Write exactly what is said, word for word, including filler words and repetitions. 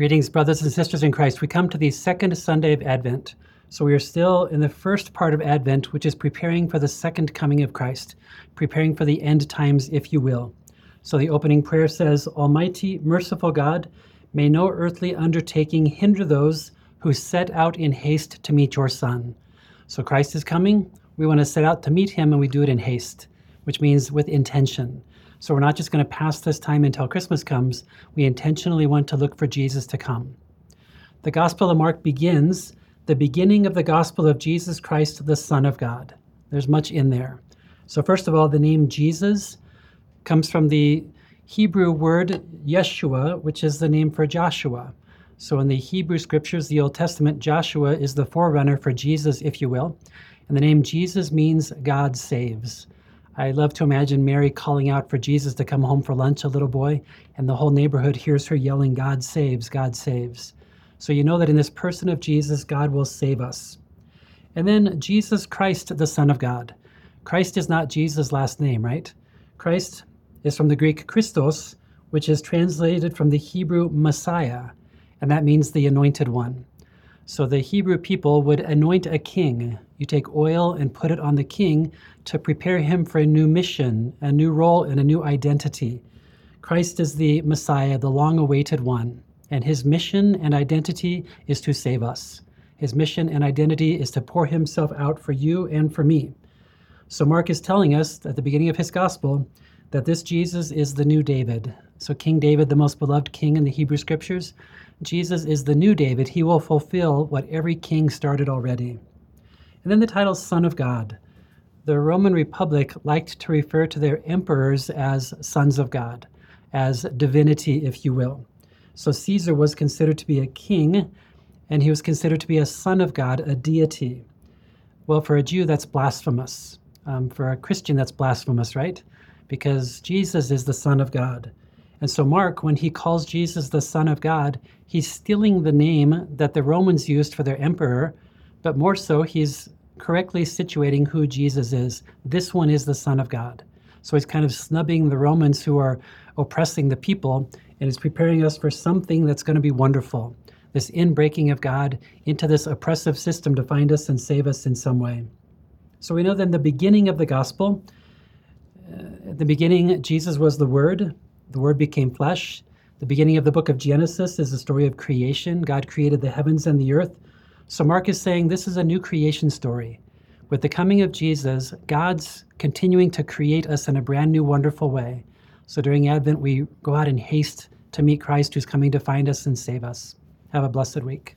Greetings, brothers and sisters in Christ. We come to the second Sunday of Advent. So we are still in the first part of Advent, which is preparing for the second coming of Christ, preparing for the end times, if you will. So the opening prayer says, Almighty, merciful God, may no earthly undertaking hinder those who set out in haste to meet your Son. So Christ is coming. We want to set out to meet him, and we do it in haste, which means with intention. So we're not just going to pass this time until Christmas comes. We intentionally want to look for Jesus to come. The Gospel of Mark begins, the beginning of the Gospel of Jesus Christ, the Son of God. There's much in there. So first of all, the name Jesus comes from the Hebrew word Yeshua, which is the name for Joshua. So in the Hebrew scriptures, the Old Testament, Joshua is the forerunner for Jesus, if you will. And the name Jesus means God saves. I love to imagine Mary calling out for Jesus to come home for lunch, a little boy, and the whole neighborhood hears her yelling, God saves, God saves. So you know that in this person of Jesus, God will save us. And then Jesus Christ, the Son of God. Christ is not Jesus' last name, right? Christ is from the Greek Christos, which is translated from the Hebrew Messiah, and that means the anointed one. So the Hebrew people would anoint a king. You take oil and put it on the king to prepare him for a new mission, a new role, and a new identity. Christ is the Messiah, the long-awaited one, and his mission and identity is to save us. His mission and identity is to pour himself out for you and for me. So Mark is telling us at the beginning of his gospel that this Jesus is the new David. So King David, the most beloved king in the Hebrew scriptures, Jesus is the new David. He will fulfill what every king started already. And then the title Son of God. The Roman Republic liked to refer to their emperors as sons of God, as divinity, if you will. So Caesar was considered to be a king, and he was considered to be a son of God, a deity. Well, for a Jew, that's blasphemous. Um, for a Christian, that's blasphemous, right? Because Jesus is the Son of God. And so Mark, when he calls Jesus the Son of God, he's stealing the name that the Romans used for their emperor, but more so, he's correctly situating who Jesus is. This one is the Son of God. So he's kind of snubbing the Romans who are oppressing the people, and is preparing us for something that's going to be wonderful, this inbreaking of God into this oppressive system to find us and save us in some way. So we know then the beginning of the gospel. Uh, at the beginning, Jesus was the Word. The Word became flesh. The beginning of the book of Genesis is the story of creation. God created the heavens and the earth. So Mark is saying this is a new creation story. With the coming of Jesus, God's continuing to create us in a brand new, wonderful way. So during Advent, we go out in haste to meet Christ who's coming to find us and save us. Have a blessed week.